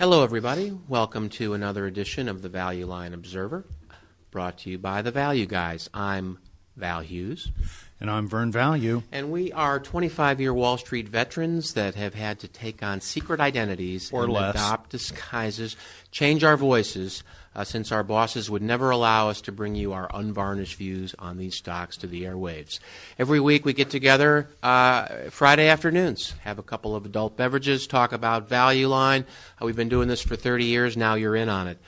Hello, everybody. Welcome to another edition of the Value Line Observer, brought to you by the Value Guys. I'm Val Hughes. And I'm Vern Value. And we are 25-year Wall Street veterans that have had to take on secret identities or less, adopt disguises, change our voices, since our bosses would never allow us to bring you our unvarnished views on these stocks to the airwaves. Every week we get together Friday afternoons, have a couple of adult beverages, talk about Value Line. We've been doing this for 30 years. Now you're in on it.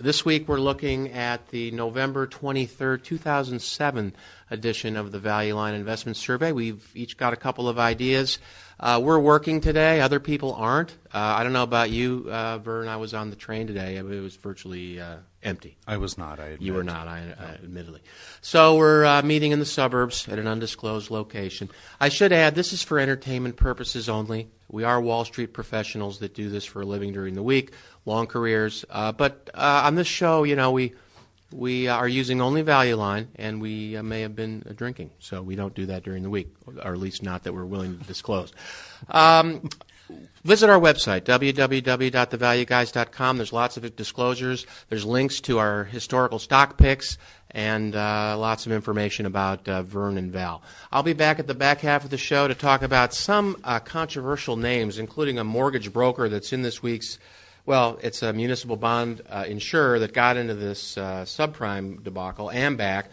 This week we're looking at the November 23rd, 2007 edition of the Value Line Investment Survey. We've each got a couple of ideas. We're working today. Other people aren't. I don't know about you, Vern. I was on the train today. It was virtually empty. I was not, I admit. You were not, admittedly. So we're meeting in the suburbs at an undisclosed location. I should add, this is for entertainment purposes only. We are Wall Street professionals that do this for a living during the week, long careers. But on this show, you know, we are using only Value Line, and we may have been drinking. So we don't do that during the week, or at least not that we're willing to disclose. Visit our website, www.thevalueguys.com. There's lots of disclosures. There's links to our historical stock picks and lots of information about Vern and Val. I'll be back at the back half of the show to talk about some controversial names, including a mortgage broker that's in this week's. Well, it's a municipal bond insurer that got into this subprime debacle, AMBAC.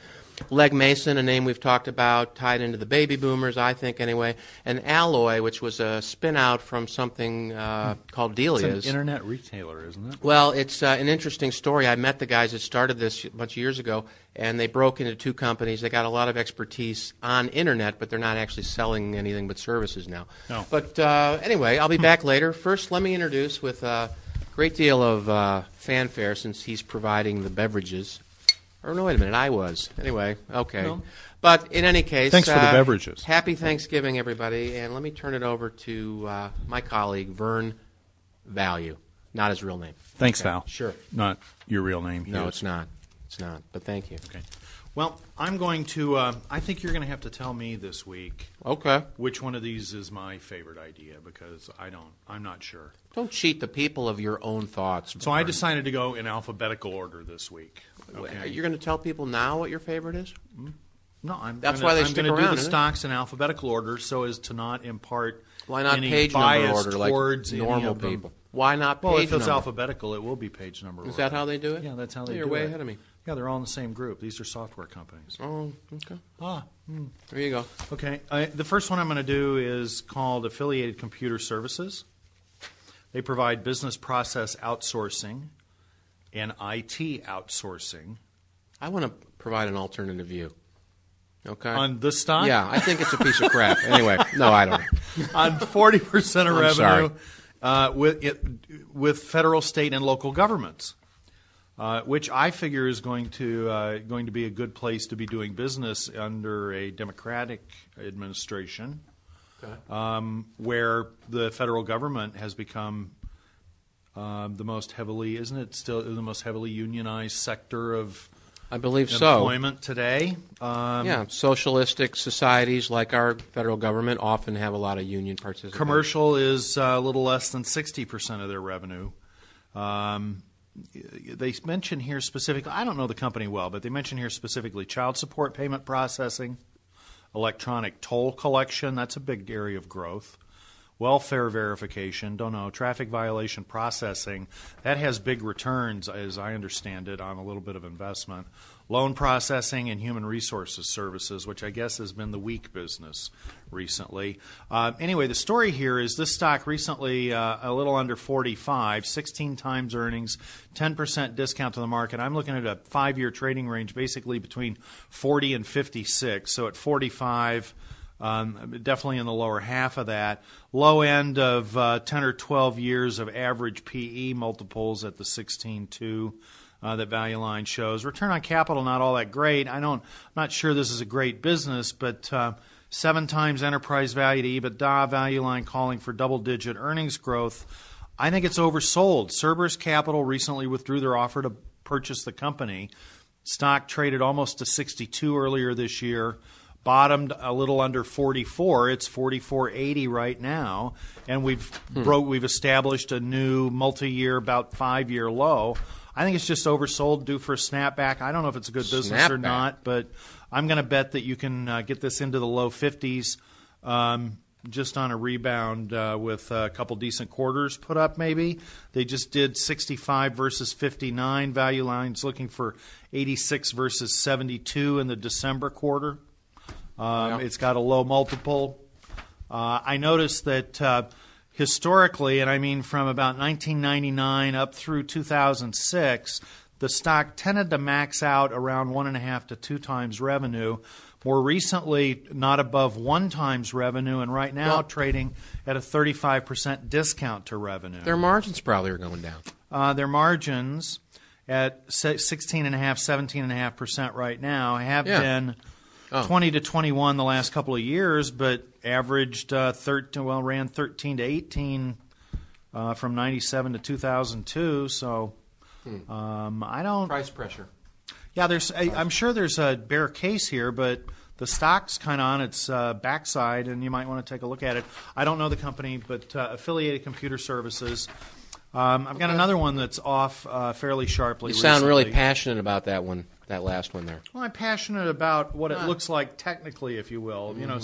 Leg Mason, a name we've talked about, tied into the baby boomers, I think anyway. And Alloy, which was a spin-out from something called Delia's. It's an internet retailer, isn't it? Well, it's an interesting story. I met the guys that started this a bunch of years ago, and they broke into two companies. They got a lot of expertise on internet, but they're not actually selling anything but services now. No. But anyway, I'll be back later. First, let me introduce with... great deal of fanfare since he's providing the beverages. Or no, wait a minute, I was. Anyway, okay. No. But in any case, thanks for the beverages. Happy Thanksgiving, everybody. And let me turn it over to my colleague, Vern Value. Not his real name. Thanks, okay. Val. Sure. Not your real name. No, Hughes. It's not. It's not. But thank you. Okay. Well, I'm going to I think you're going to have to tell me this week. Okay. Which one of these is my favorite idea, because I'm not sure. Don't cheat the people of your own thoughts. So I decided to go in alphabetical order this week. Okay. You're going to tell people now what your favorite is? No, I'm going to do the stocks in alphabetical order so as to not impart any page bias number order, towards like normal people. Why not page number? Well, if it's alphabetical, it will be page number order. Is that how they do it? Yeah, that's how they do it. You're way ahead of me. Yeah, they're all in the same group. These are software companies. Oh, okay. There you go. Okay. The first one I'm going to do is called Affiliated Computer Services. They provide business process outsourcing and IT outsourcing. I want to provide an alternative view. Okay. On this stock? Yeah, I think it's a piece of crap. Anyway, no, I don't. On 40% of revenue with federal, state, and local governments. Which I figure is going to be a good place to be doing business under a Democratic administration, okay. Where the federal government has become the most heavily unionized sector of employment today. Yeah, socialistic societies like our federal government often have a lot of union participation. Commercial is a little less than 60% of their revenue. They mention here specifically, I don't know the company well, but they mention here specifically child support payment processing, electronic toll collection, that's a big area of growth, welfare verification, don't know, traffic violation processing, that has big returns as I understand it on a little bit of investment, loan processing and human resources services, which I guess has been the weak business recently. Anyway, the story here is this stock recently a little under 45, 16 times earnings, 10% discount to the market. I'm looking at a 5-year trading range basically between 40 and 56, so at 45, definitely in the lower half of that. Low end of 10 or 12 years of average PE multiples at the 16.2 that Value Line shows. Return on capital not all that great. I'm not sure this is a great business, but 7 times enterprise value to EBITDA, Value Line calling for double-digit earnings growth. I think it's oversold. Cerberus Capital recently withdrew their offer to purchase the company. Stock traded almost to 62 earlier this year. bottomed a little under 44. It's 44.80 right now, and we've established a new multi-year, about 5-year low. I think it's just oversold, due for a snapback. I don't know if it's a good business or not, but I'm going to bet that you can get this into the low 50s, just on a rebound with a couple decent quarters put up maybe. They just did 65 versus 59. Value Line's looking for 86 versus 72 in the December quarter. It's got a low multiple. I noticed that historically, and I mean from about 1999 up through 2006, the stock tended to max out around 1.5 to 2 times revenue. More recently, not above 1 times revenue, and right now trading at a 35% discount to revenue. Their margins probably are going down. Their margins at 16.5%, 17.5% right now have been 20 to 21 the last couple of years, but averaged 13. Well, ran 13 to 18 from 97 to 2002. So I don't price pressure. Yeah, there's. I'm sure there's a bear case here, but the stock's kind of on its backside, and you might want to take a look at it. I don't know the company, but Affiliated Computer Services. I've got another one that's off fairly sharply. You sound really passionate about that one. That last one there. Well, I'm passionate about what it looks like technically, if you will. You know,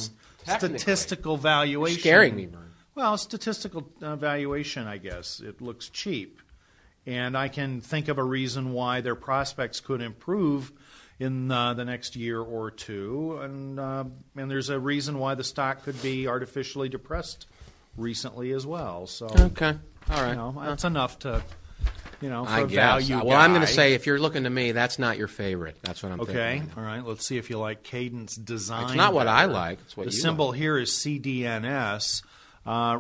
statistical valuation. You're scaring me, Vern. Well, statistical valuation, I guess. It looks cheap. And I can think of a reason why their prospects could improve in the next year or two. And there's a reason why the stock could be artificially depressed recently as well. So, okay. All right. You know, that's enough to... You know, for value. Well, I'm going to say, if you're looking to me, that's not your favorite. That's what I'm thinking. Okay. All right. Let's see if you like Cadence Design. It's not what I like. It's what you like. The symbol here is CDNS.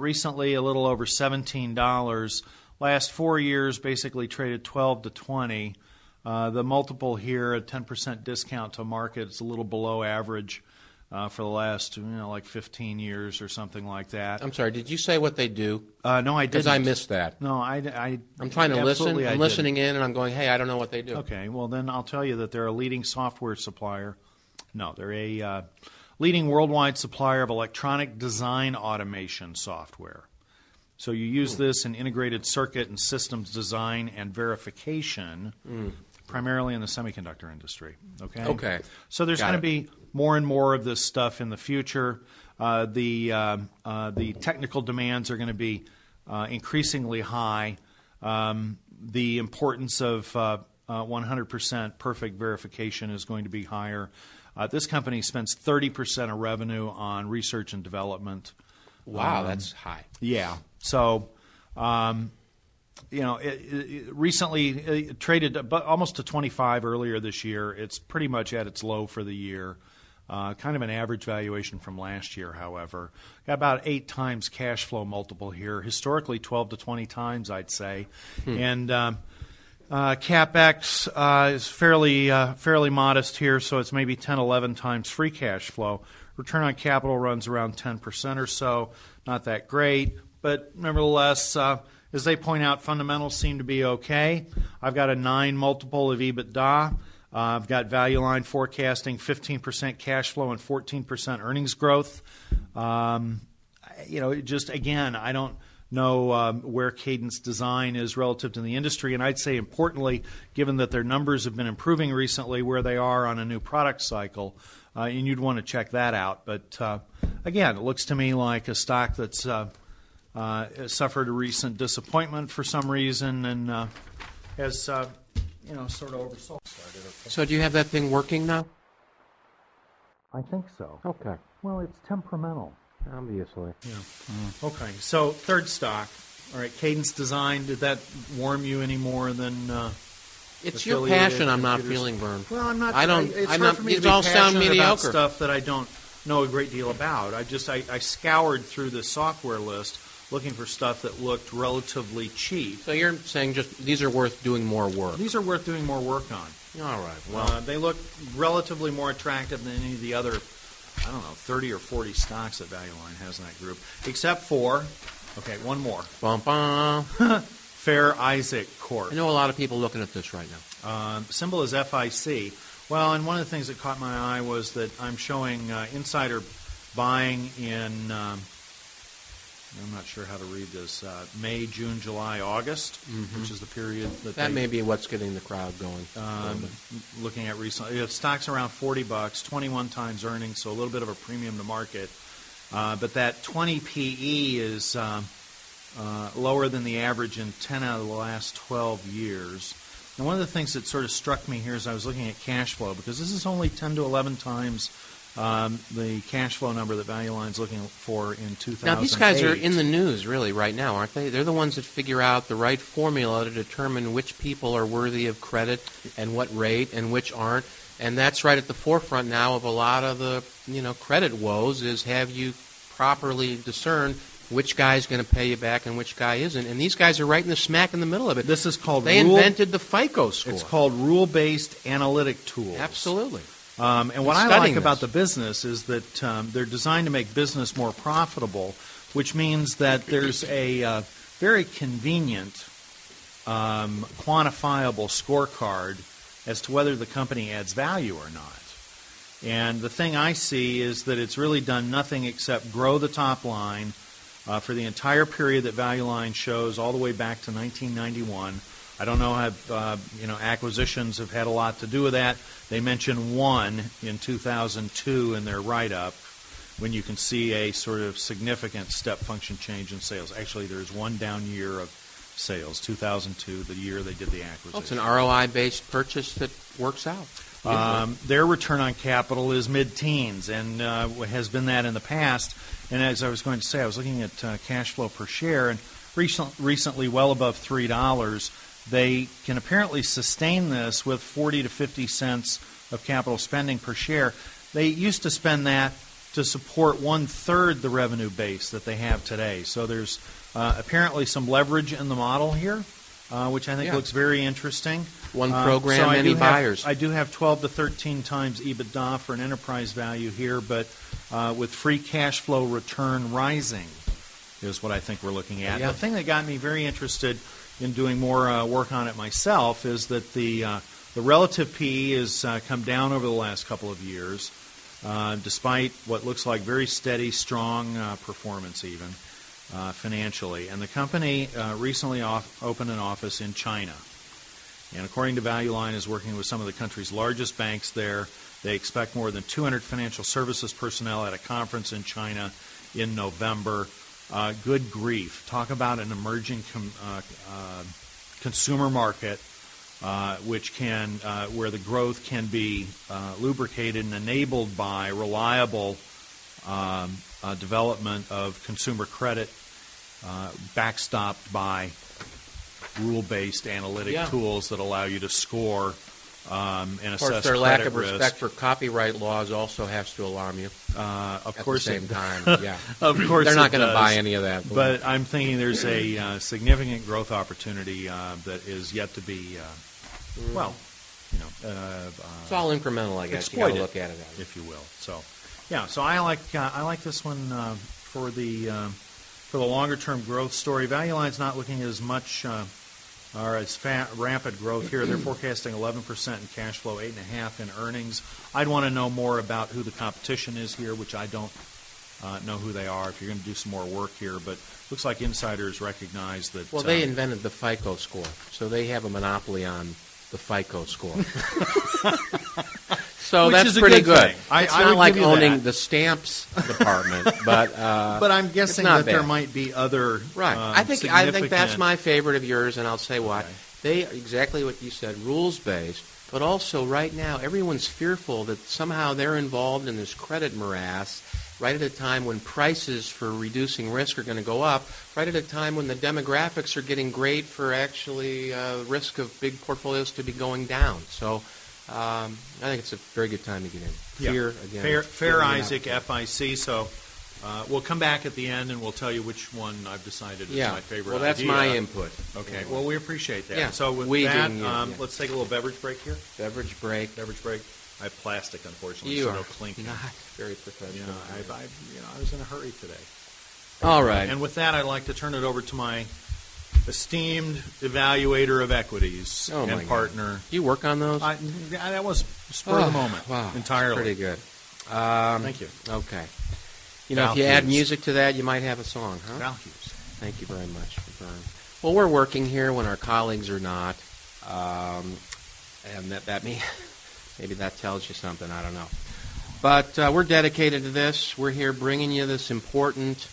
Recently, a little over $17. Last 4 years, basically traded 12 to 20. The multiple here, a 10% discount to market. It's a little below average for the last, like 15 years or something like that. I'm sorry, did you say what they do? No, I didn't. Because I missed that. No, I'm trying to listen. I'm listening in, and I'm going, hey, I don't know what they do. Okay, well, then I'll tell you that they're a leading software supplier. No, they're a leading worldwide supplier of electronic design automation software. So you use this in integrated circuit and systems design and verification, primarily in the semiconductor industry. Okay? Okay. So there's going to be more and more of this stuff in the future. The technical demands are going to be increasingly high. The importance of 100% perfect verification is going to be higher. This company spends 30% of revenue on research and development. Wow, that's high. Yeah. So, it recently traded almost to 25 earlier this year. It's pretty much at its low for the year. Kind of an average valuation from last year, however. Got about 8 times cash flow multiple here. Historically, 12 to 20 times, I'd say. And CapEx is fairly modest here, so it's maybe 10, 11 times free cash flow. Return on capital runs around 10% or so. Not that great, but nevertheless, as they point out, fundamentals seem to be okay. I've got a 9 multiple of EBITDA. I've got Value Line forecasting 15% cash flow and 14% earnings growth. Just again, I don't know where Cadence Design is relative to the industry, and I'd say importantly, given that their numbers have been improving recently, where they are on a new product cycle, and you'd want to check that out. But again, it looks to me like a stock that's suffered a recent disappointment for some reason and has... sort of oversold. So do you have that thing working now? I think so. Okay. Well, it's temperamental. Obviously. Yeah. Okay. So third stock. All right. Cadence Design. Did that warm you any more than? It's your passion. I'm not feeling burned. Well, I'm not. I don't. It's hard for me to be passionate about stuff that I don't know a great deal about. I scoured through the software list, looking for stuff that looked relatively cheap. So you're saying just these are worth doing more work? These are worth doing more work on. All right. Well, they look relatively more attractive than any of the other, 30 or 40 stocks that Value Line has in that group, except for, one more. Bum, bum. Fair Isaac Corp. I know a lot of people looking at this right now. Symbol is FIC. Well, and one of the things that caught my eye was that I'm showing insider buying in, I'm not sure how to read this, May, June, July, August, which is the period that That may be what's getting the crowd going. Looking at recently, stocks around $40, 21 times earnings, so a little bit of a premium to market. But that 20 P.E. is lower than the average in 10 out of the last 12 years. And one of the things that sort of struck me here as I was looking at cash flow, because this is only 10 to 11 times the cash flow number that Value Line's looking for in 2008. Now, these guys are in the news, really, right now, aren't they? They're the ones that figure out the right formula to determine which people are worthy of credit and what rate and which aren't. And that's right at the forefront now of a lot of the, you know, credit woes is have you properly discerned which guy's going to pay you back and which guy isn't. And these guys are right in the smack in the middle of it. This is called invented the FICO score. It's called rule-based analytic tools. Absolutely. And what I like about the business is that they're designed to make business more profitable, which means that there's a very convenient, quantifiable scorecard as to whether the company adds value or not. And the thing I see is that it's really done nothing except grow the top line for the entire period that Value Line shows, all the way back to 1991. I don't know if acquisitions have had a lot to do with that. They mention one in 2002 in their write-up, when you can see a sort of significant step function change in sales. Actually, there's one down year of sales, 2002, the year they did the acquisition. Well, it's an ROI-based purchase that works out. Their return on capital is mid-teens and has been that in the past. And as I was going to say, I was looking at cash flow per share, and recently well above $3. They can apparently sustain this with 40 to 50 cents of capital spending per share. They used to spend that to support one-third the revenue base that they have today. So there's apparently some leverage in the model here, which I think looks very interesting. One program, so many buyers. I do have 12 to 13 times EBITDA for an enterprise value here, but with free cash flow return rising is what I think we're looking at. Yeah. The thing that got me very interested in doing more work on it myself is that the relative PE has come down over the last couple of years, despite what looks like very steady, strong performance even. Financially. And the company recently opened an office in China. And according to Value Line, is working with some of the country's largest banks there. They expect more than 200 financial services personnel at a conference in China in November. Good grief. Talk about an emerging consumer market which can where the growth can be lubricated and enabled by reliable development of consumer credit backstopped by rule-based analytic tools that allow you to score and assess credit risk. Of course, their lack of respect for copyright laws also has to alarm you Of course they're not going to buy any of that. But I'm thinking there's a significant growth opportunity that is yet to be, it's all incremental, I guess. You've got to look at it. If you will, so... Yeah, so I like this one for the longer term growth story. Value Line's not looking at as much or as rapid growth here. They're forecasting 11% in cash flow, 8.5% in earnings. I'd want to know more about who the competition is here, which I don't know who they are. If you're going to do some more work here, but looks like insiders recognize that. Well, they invented the FICO score, so they have a monopoly on the FICO score. So which that's pretty good. It's not like owning the stamps department, but I'm guessing that there might be other right. I think that's my favorite of yours, and I'll say why. Okay. They are exactly what you said, rules based, but also right now everyone's fearful that somehow they're involved in this credit morass. Right at a time when prices for reducing risk are going to go up, right at a time when the demographics are getting great for actually risk of big portfolios to be going down. So I think it's a very good time to get in. Fair Isaac, FIC. So we'll come back at the end and we'll tell you which one I've decided is my favorite. Well, that's idea. My input. Okay. Anyway. Well, we appreciate that. Yeah. So with that, let's take a little beverage break here. Beverage break. I have plastic, unfortunately, so no clinking. Not very professional. I was in a hurry today. All right. And with that, I'd like to turn it over to my esteemed evaluator of equities and partner. God. You work on those? That was spur of the moment entirely. Pretty good. Thank you. Okay. You know, Val if you Hughes. Add music to that, you might have a song, huh? Val Hughes. Thank you very much, Vern. Well, we're working here when our colleagues are not, and that means maybe that tells you something. I don't know. But we're dedicated to this. We're here bringing you this important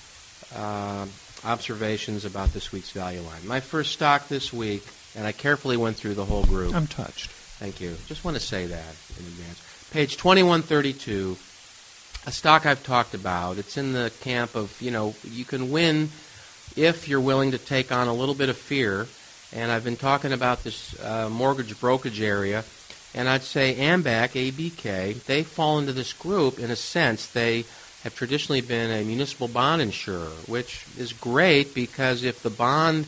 observations about this week's value line. My first stock this week, and I carefully went through the whole group. I'm touched. Thank you. Just want to say that in advance. Page 2132, a stock I've talked about. It's in the camp of, you know, you can win if you're willing to take on a little bit of fear. And I've been talking about this mortgage brokerage area. And I'd say AMBAC, ABK, they fall into this group in a sense. They have traditionally been a municipal bond insurer, which is great because if the bond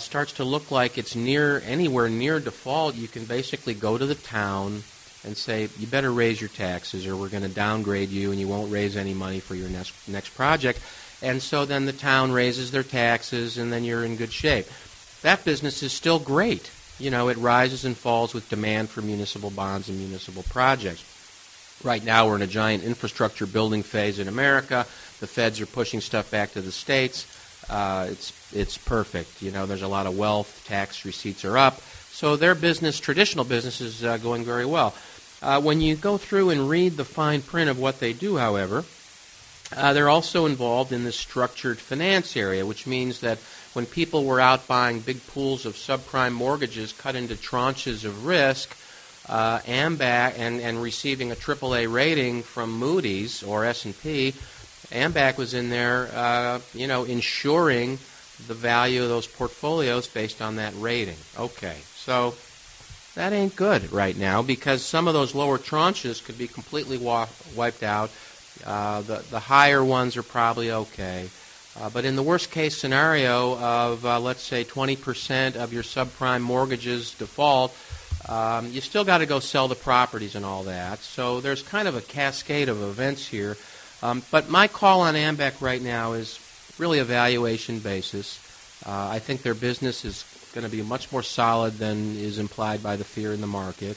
starts to look like it's anywhere near default, you can basically go to the town and say, you better raise your taxes or we're going to downgrade you and you won't raise any money for your next project. And so then the town raises their taxes and then you're in good shape. That business is still great. You know, it rises and falls with demand for municipal bonds and municipal projects. Right now we're in a giant infrastructure building phase in America. The feds are pushing stuff back to the states. It's perfect. You know, there's a lot of wealth. Tax receipts are up. So their business, traditional business, is going very well. When you go through and read the fine print of what they do, however, they're also involved in the structured finance area, which means that when people were out buying big pools of subprime mortgages cut into tranches of risk, AMBAC and receiving a AAA rating from Moody's or S&P, AMBAC was in there, you know, insuring the value of those portfolios based on that rating. Okay, so that ain't good right now because some of those lower tranches could be completely wiped out. The higher ones are probably okay. But in the worst-case scenario of, let's say, 20% of your subprime mortgages default, you still got to go sell the properties and all that. So there's kind of a cascade of events here. But my call on AMBAC right now is really a valuation basis. I think their business is going to be much more solid than is implied by the fear in the market.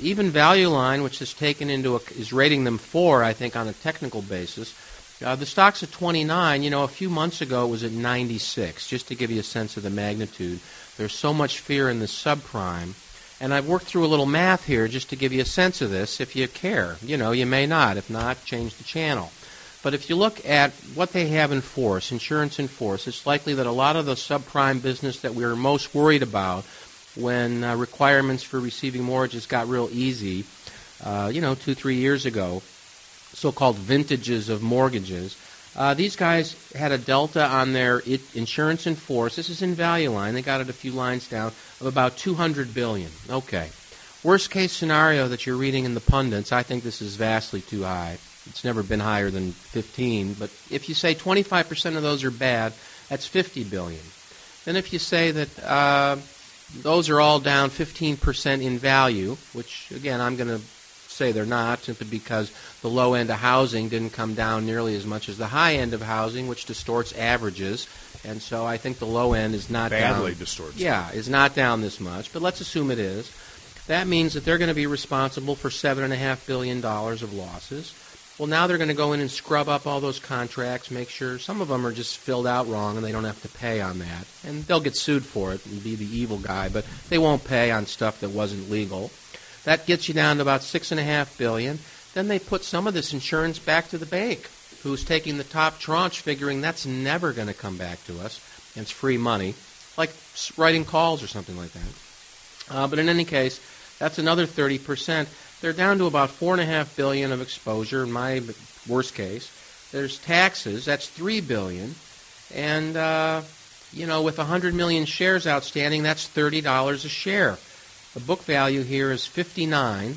Even Value Line, which is taken into is rating them 4, I think, on a technical basis. The stock's at 29. You know, a few months ago it was at 96, just to give you a sense of the magnitude. There's so much fear in the subprime. And I've worked through a little math here just to give you a sense of this, if you care. You know, you may not. If not, change the channel. But if you look at what they have in force, insurance in force, it's likely that a lot of the subprime business that we were most worried about when requirements for receiving mortgages got real easy, you know, 2-3 years ago, so-called vintages of mortgages. These guys had a delta on their insurance in force. This is in Value Line. They got it a few lines down of about $200 billion. Okay. Worst-case scenario that you're reading in the pundits, I think this is vastly too high. It's never been higher than 15. But if you say 25% of those are bad, that's $50 billion. Then if you say that those are all down 15% in value, which, again, I'm going to say they're not simply because the low end of housing didn't come down nearly as much as the high end of housing, which distorts averages. And so I think the low end is not down. Badly distorts. Yeah, is not down this much, but let's assume it is. That means that they're going to be responsible for $7.5 billion of losses. Well, now they're going to go in and scrub up all those contracts, make sure some of them are just filled out wrong and they don't have to pay on that. And they'll get sued for it and be the evil guy, but they won't pay on stuff that wasn't legal. That gets you down to about $6.5 billion. Then they put some of this insurance back to the bank, who's taking the top tranche, figuring that's never going to come back to us, and it's free money, like writing calls or something like that. But in any case, that's another 30%. They're down to about $4.5 billion of exposure, in my worst case. There's taxes, that's $3 billion. And, you know, with 100 million shares outstanding, that's $30 a share. The book value here is 59,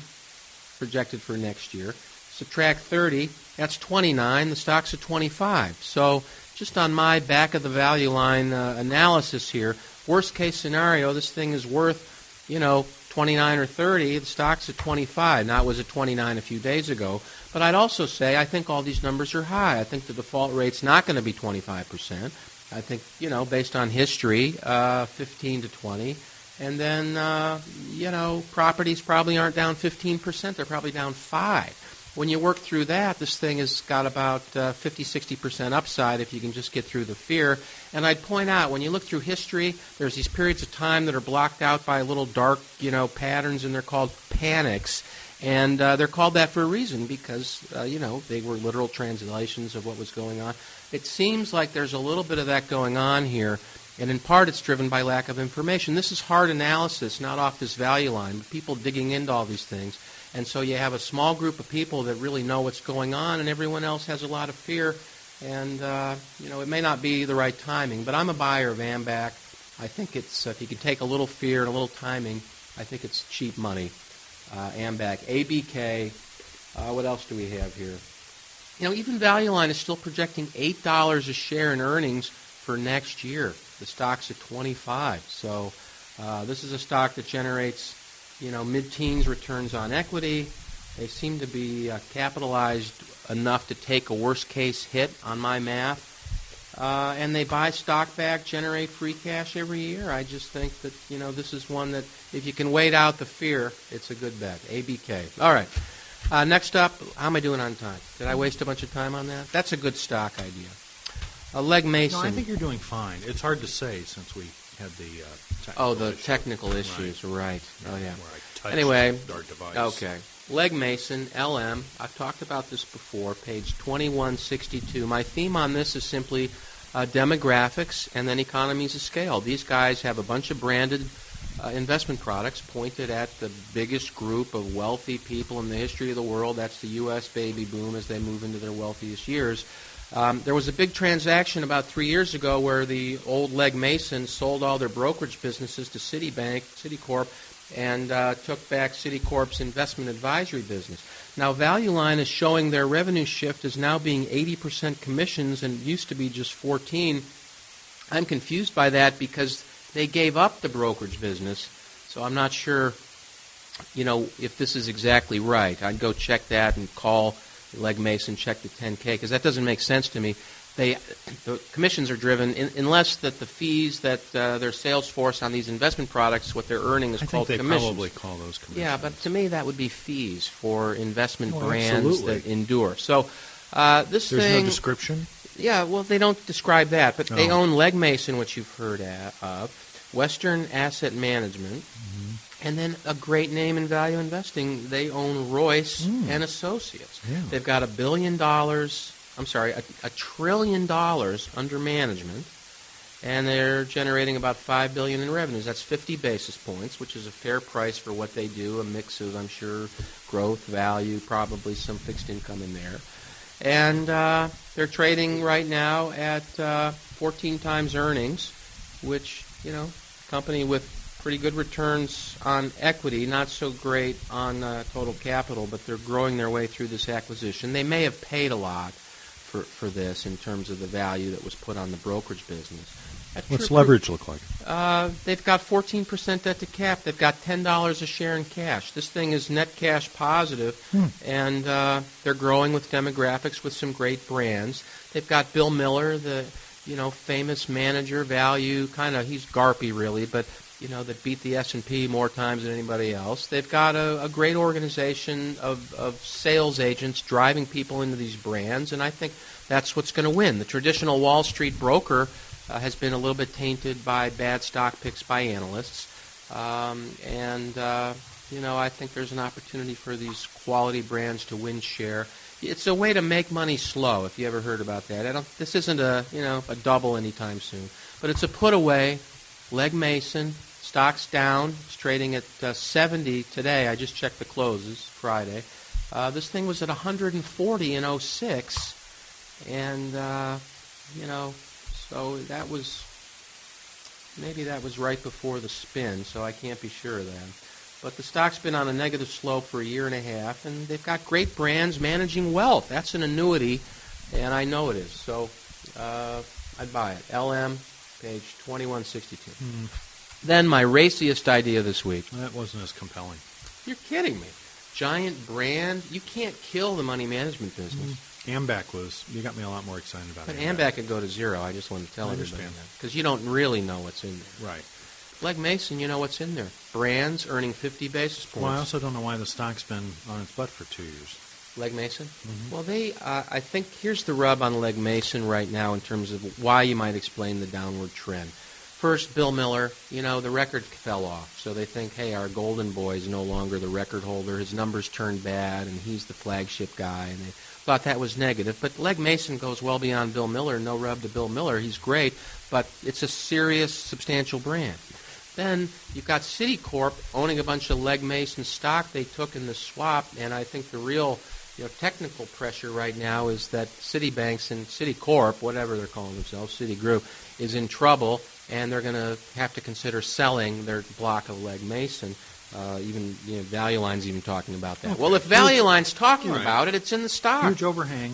projected for next year. Subtract 30, that's 29. The stock's at 25. So just on my back of the value line analysis here, worst case scenario, this thing is worth, you know, 29 or 30. The stock's at 25. Now it was at 29 a few days ago. But I'd also say I think all these numbers are high. I think the default rate's not going to be 25%. I think, you know, based on history, 15 to 20. And then, you know, properties probably aren't down 15%. They're probably down 5%. When you work through that, this thing has got about 50, 60% upside if you can just get through the fear. And I'd point out, when you look through history, there's these periods of time that are blocked out by little dark, you know, patterns, and they're called panics. And they're called that for a reason because, you know, they were literal translations of what was going on. It seems like there's a little bit of that going on here, and in part it's driven by lack of information. This is hard analysis, not off this value line, but people digging into all these things. And so you have a small group of people that really know what's going on, and everyone else has a lot of fear. And, you know, it may not be the right timing, but I'm a buyer of AMBAC. I think it's, if you can take a little fear and a little timing, I think it's cheap money. AMBAC, ABK, what else do we have here? You know, even Value Line is still projecting $8 a share in earnings for next year. The stock's at 25. So this is a stock that generates, you know, mid-teens returns on equity. They seem to be capitalized enough to take a worst-case hit on my math. And they buy stock back, generate free cash every year. I just think that, you know, this is one that if you can wait out the fear, it's a good bet. ABK. All right. Next up, how am I doing on time? Did I waste a bunch of time on that? That's a good stock idea. Leg Mason. No, I think you're doing fine. It's hard to say since we had the technical issues, right. Oh, yeah. Where I touched our device. Okay. Leg Mason, LM. I've talked about this before, page 2162. My theme on this is simply demographics and then economies of scale. These guys have a bunch of branded investment products pointed at the biggest group of wealthy people in the history of the world. That's the U.S. baby boom as they move into their wealthiest years. There was a big transaction about 3 years ago where the old Leg Mason sold all their brokerage businesses to Citibank, Citicorp, and took back Citicorp's investment advisory business. Now, Value Line is showing their revenue shift is now being 80% commissions and used to be just 14%. I'm confused by that because they gave up the brokerage business, so I'm not sure, you know, if this is exactly right. I'd go check that and call Leg Mason, check the 10K, because that doesn't make sense to me. The commissions are driven, unless that the fees that their sales force on these investment products, what they're earning is called commissions. I think they probably call those commissions. Yeah, but to me that would be fees for investment brands that endure. So there's no description? Yeah, well, they don't describe that, but they own Leg Mason, which you've heard of, Western Asset Management, and then a great name in value investing. They own Royce and Associates. Yeah. They've got $1 billion... I'm sorry, $1 trillion under management, and they're generating about $5 billion in revenues. That's 50 basis points, which is a fair price for what they do, a mix of, I'm sure, growth, value, probably some fixed income in there. And they're trading right now at 14 times earnings, which, you know, company with pretty good returns on equity, not so great on total capital, but they're growing their way through this acquisition. They may have paid a lot for this in terms of the value that was put on the brokerage business. What's leverage look like? They've got 14% debt to cap. They've got $10 a share in cash. This thing is net cash positive, and they're growing with demographics with some great brands. They've got Bill Miller, the famous manager, value kind of. He's garpy really, but that beat the S&P more times than anybody else. They've got a great organization of sales agents driving people into these brands, and I think that's what's going to win. The traditional Wall Street broker has been a little bit tainted by bad stock picks by analysts, I think there's an opportunity for these quality brands to win share. It's a way to make money slow, if you ever heard about that. This isn't a double anytime soon, but it's a put away. Leg Mason, stock's down. It's trading at 70 today. I just checked the closes Friday. This thing was at 140 in 06, and so that was right before the spin. So I can't be sure of that. But the stock's been on a negative slope for a year and a half, and they've got great brands managing wealth. That's an annuity, and I know it is. So I'd buy it. LM. Page 2162. Then my raciest idea this week. That wasn't as compelling. You're kidding me. Giant brand. You can't kill the money management business. AMBAC was, you got me a lot more excited about it. But AMBAC could go to zero. I just wanted to tell everybody that. Because you don't really know what's in there. Right. Leg Mason, you know what's in there. Brands earning 50 basis points. Well, I also don't know why the stock's been on its butt for 2 years. Leg Mason? Mm-hmm. Well, they, I think here's the rub on Leg Mason right now in terms of why you might explain the downward trend. First, Bill Miller, you know, the record fell off. So they think, hey, our golden boy is no longer the record holder. His numbers turned bad, and he's the flagship guy. And they thought that was negative. But Leg Mason goes well beyond Bill Miller. No rub to Bill Miller. He's great, but it's a serious, substantial brand. Then you've got Citicorp owning a bunch of Leg Mason stock they took in the swap, and I think the real technical pressure right now is that Citibanks and Citicorp, whatever they're calling themselves, Citigroup, is in trouble, and they're going to have to consider selling their block of Leg Mason. Even Value Line's even talking about that. Okay. Well, if Value Line's talking about it, it's in the stock. Huge overhang,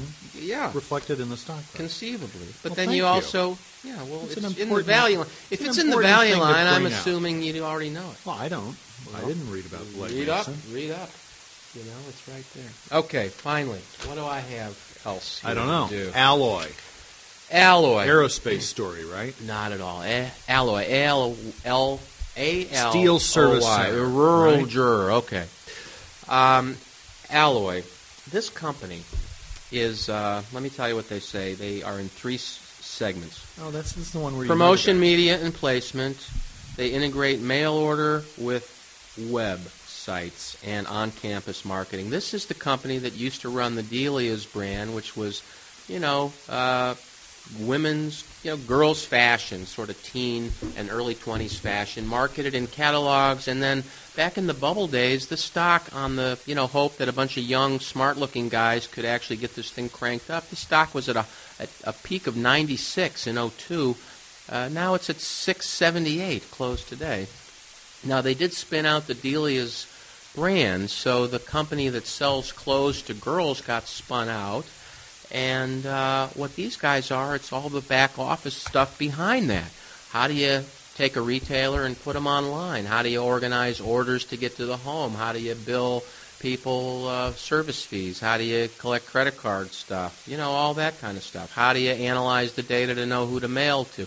reflected in the stock price. Conceivably, but then you also, it's in the Value Line. If it's in the Value Line, I'm assuming you already know it. Well, I don't. Well, I didn't read about Leg Mason. Read up. You know, it's right there. Okay, finally, what do I have else? I don't know. Alloy. Aerospace story, right? Not at all. Alloy. A-L-L. A-L-O-Y. Steel service. Rural juror. Okay. Alloy. This company is, let me tell you what they say. They are in three segments. Oh, that's the one where promotion, you media, and placement. They integrate mail order with websites and on-campus marketing. This is the company that used to run the Delia's brand, which was, women's, girls' fashion, sort of teen and early 20s fashion, marketed in catalogs. And then back in the bubble days, the stock on the, hope that a bunch of young, smart-looking guys could actually get this thing cranked up, the stock was at a peak of 96 in 02. Now it's at 678, closed today. Now, they did spin out the Delia's brand, so the company that sells clothes to girls got spun out. And what these guys are, it's all the back office stuff behind that. How do you take a retailer and put them online? How do you organize orders to get to the home? How do you bill people service fees? How do you collect credit card stuff? All that kind of stuff. How do you analyze the data to know who to mail to?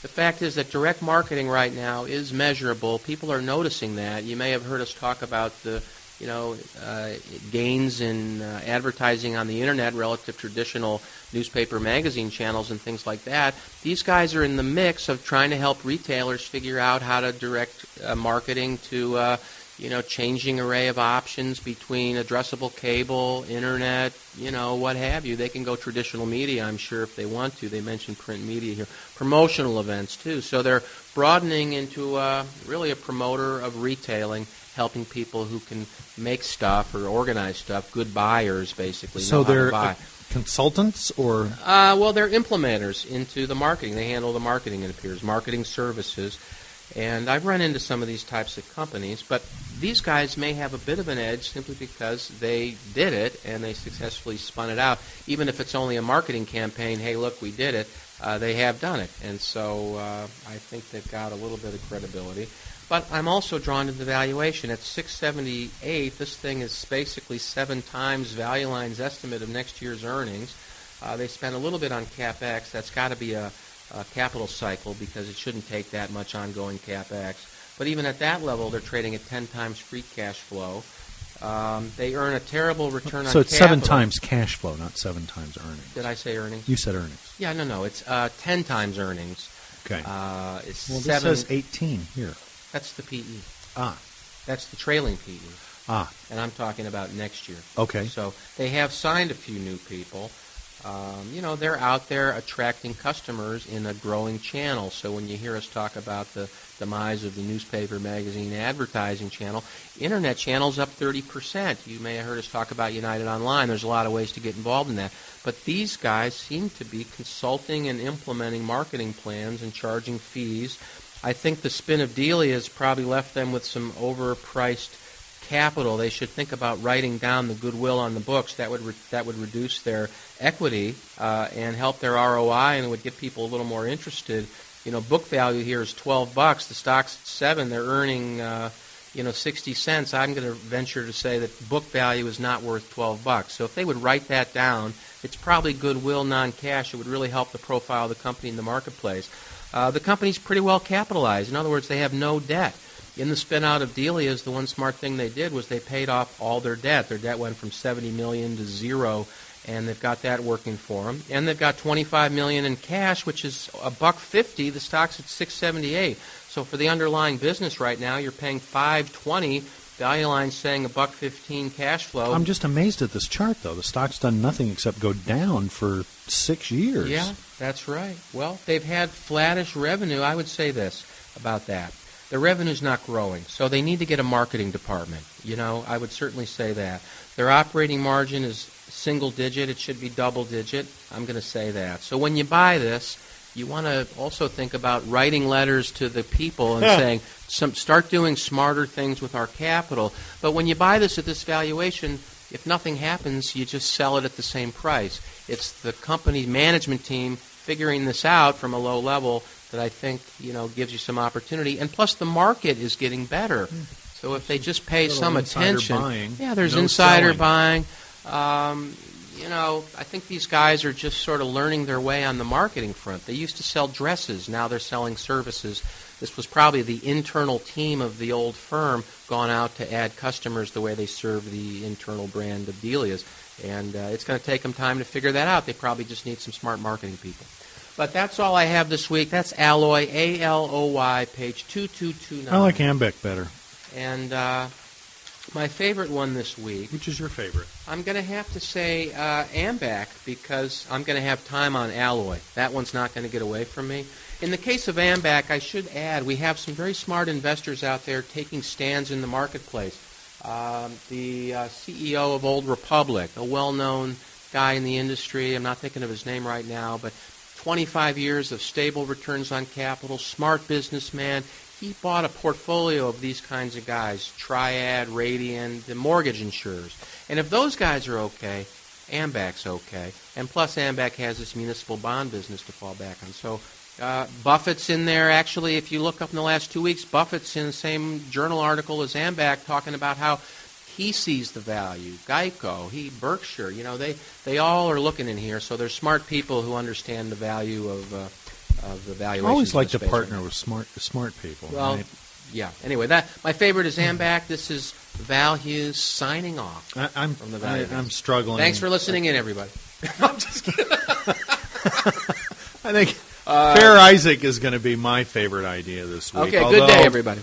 The fact is that direct marketing right now is measurable. People are noticing that. You may have heard us talk about the gains in advertising on the Internet relative to traditional newspaper magazine channels and things like that. These guys are in the mix of trying to help retailers figure out how to direct marketing to, changing array of options between addressable cable, Internet, what have you. They can go traditional media, I'm sure, if they want to. They mentioned print media here. Promotional events, too. So they're broadening into really a promoter of retailing, helping people who can make stuff or organize stuff, good buyers, basically. So they're consultants or? Well, they're implementers into the marketing. They handle the marketing, it appears, marketing services. And I've run into some of these types of companies, but these guys may have a bit of an edge simply because they did it and they successfully spun it out. Even if it's only a marketing campaign, hey, look, we did it, they have done it. And so I think they've got a little bit of credibility. But I'm also drawn to the valuation. At $678, this thing is basically 7 times Value Line's estimate of next year's earnings. They spent a little bit on CapEx. That's got to be a capital cycle because it shouldn't take that much ongoing CapEx. But even at that level, they're trading at 10 times free cash flow. They earn a terrible return on capital. So it's 7 times cash flow, not 7 times earnings. Did I say earnings? You said earnings. Yeah, no. It's 10 times earnings. Okay. This says 18 here. That's the PE. That's the trailing PE. And I'm talking about next year. Okay. So they have signed a few new people. They're out there attracting customers in a growing channel. So when you hear us talk about the demise of the newspaper, magazine, advertising channel, Internet channel's up 30%. You may have heard us talk about United Online. There's a lot of ways to get involved in that. But these guys seem to be consulting and implementing marketing plans and charging fees. I think the spin of Delia's probably left them with some overpriced capital. They should think about writing down the goodwill on the books. That would reduce their equity and help their ROI, and it would get people a little more interested. Book value here is $12. The stock's at $7. They're earning 60 cents. I'm going to venture to say that book value is not worth $12. So if they would write that down It's probably goodwill, non-cash. It would really help the profile of the company in the marketplace. The company's pretty well capitalized. In other words, they have no debt. In the spin-out of Delia's, the one smart thing they did was they paid off all their debt. Their debt went from $70 million to zero, and they've got that working for them. And they've got $25 million in cash, which is $1.50. The stock's at $6.78. So for the underlying business right now, you're paying $5.20. Value Line's saying $1.15 cash flow. I'm just amazed at this chart, though. The stock's done nothing except go down for 6 years. Yeah, that's right. Well, they've had flattish revenue. I would say this about that. The revenue's not growing, so they need to get a marketing department. You know, I would certainly say that. Their operating margin is single digit. It should be double digit. I'm going to say that. So when you buy this, you want to also think about writing letters to the people and saying, start doing smarter things with our capital. But when you buy this at this valuation, if nothing happens, you just sell it at the same price. It's the company management team figuring this out from a low level that I think, you know, gives you some opportunity. And plus the market is getting better. So if they just pay some attention. Buying, yeah, there's no insider selling. Buying. You know, I think these guys are just sort of learning their way on the marketing front. They used to sell dresses. Now they're selling services. This was probably the internal team of the old firm gone out to add customers the way they serve the internal brand of Delia's. And it's going to take them time to figure that out. They probably just need some smart marketing people. But that's all I have this week. That's Alloy, A-L-O-Y, page 2229. I like AMBAC better. And my favorite one this week. Which is your favorite? I'm going to have to say AMBAC because I'm going to have time on Alloy. That one's not going to get away from me. In the case of AMBAC, I should add, we have some very smart investors out there taking stands in the marketplace. The CEO of Old Republic, a well-known guy in the industry. I'm not thinking of his name right now, but 25 years of stable returns on capital, smart businessman. He bought a portfolio of these kinds of guys, Triad, Radian, the mortgage insurers. And if those guys are okay, AMBAC's okay. And plus AMBAC has this municipal bond business to fall back on. So Buffett's in there. Actually, if you look up in the last 2 weeks, Buffett's in the same journal article as AMBAC talking about how he sees the value, Geico, Berkshire, you know, they all are looking in here. So they're smart people who understand the value of the valuation. I always like to partner with smart people. Well, right? Yeah. Anyway, my favorite is AMBAC. This is Val Hughes signing off. I'm struggling. Thanks for listening in, everybody. I'm just kidding. I think Fair Isaac is going to be my favorite idea this week. Okay, good day, everybody.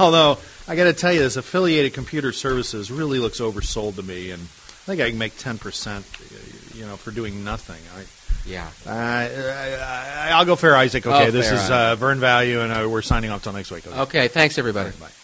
Although, I got to tell you, this Affiliated Computer Services really looks oversold to me, and I think I can make 10%, you know, for doing nothing. Yeah. I'll go Fair Isaac. Okay, this is Vern Value, and we're signing off till next week. Okay, thanks, everybody. Right, bye.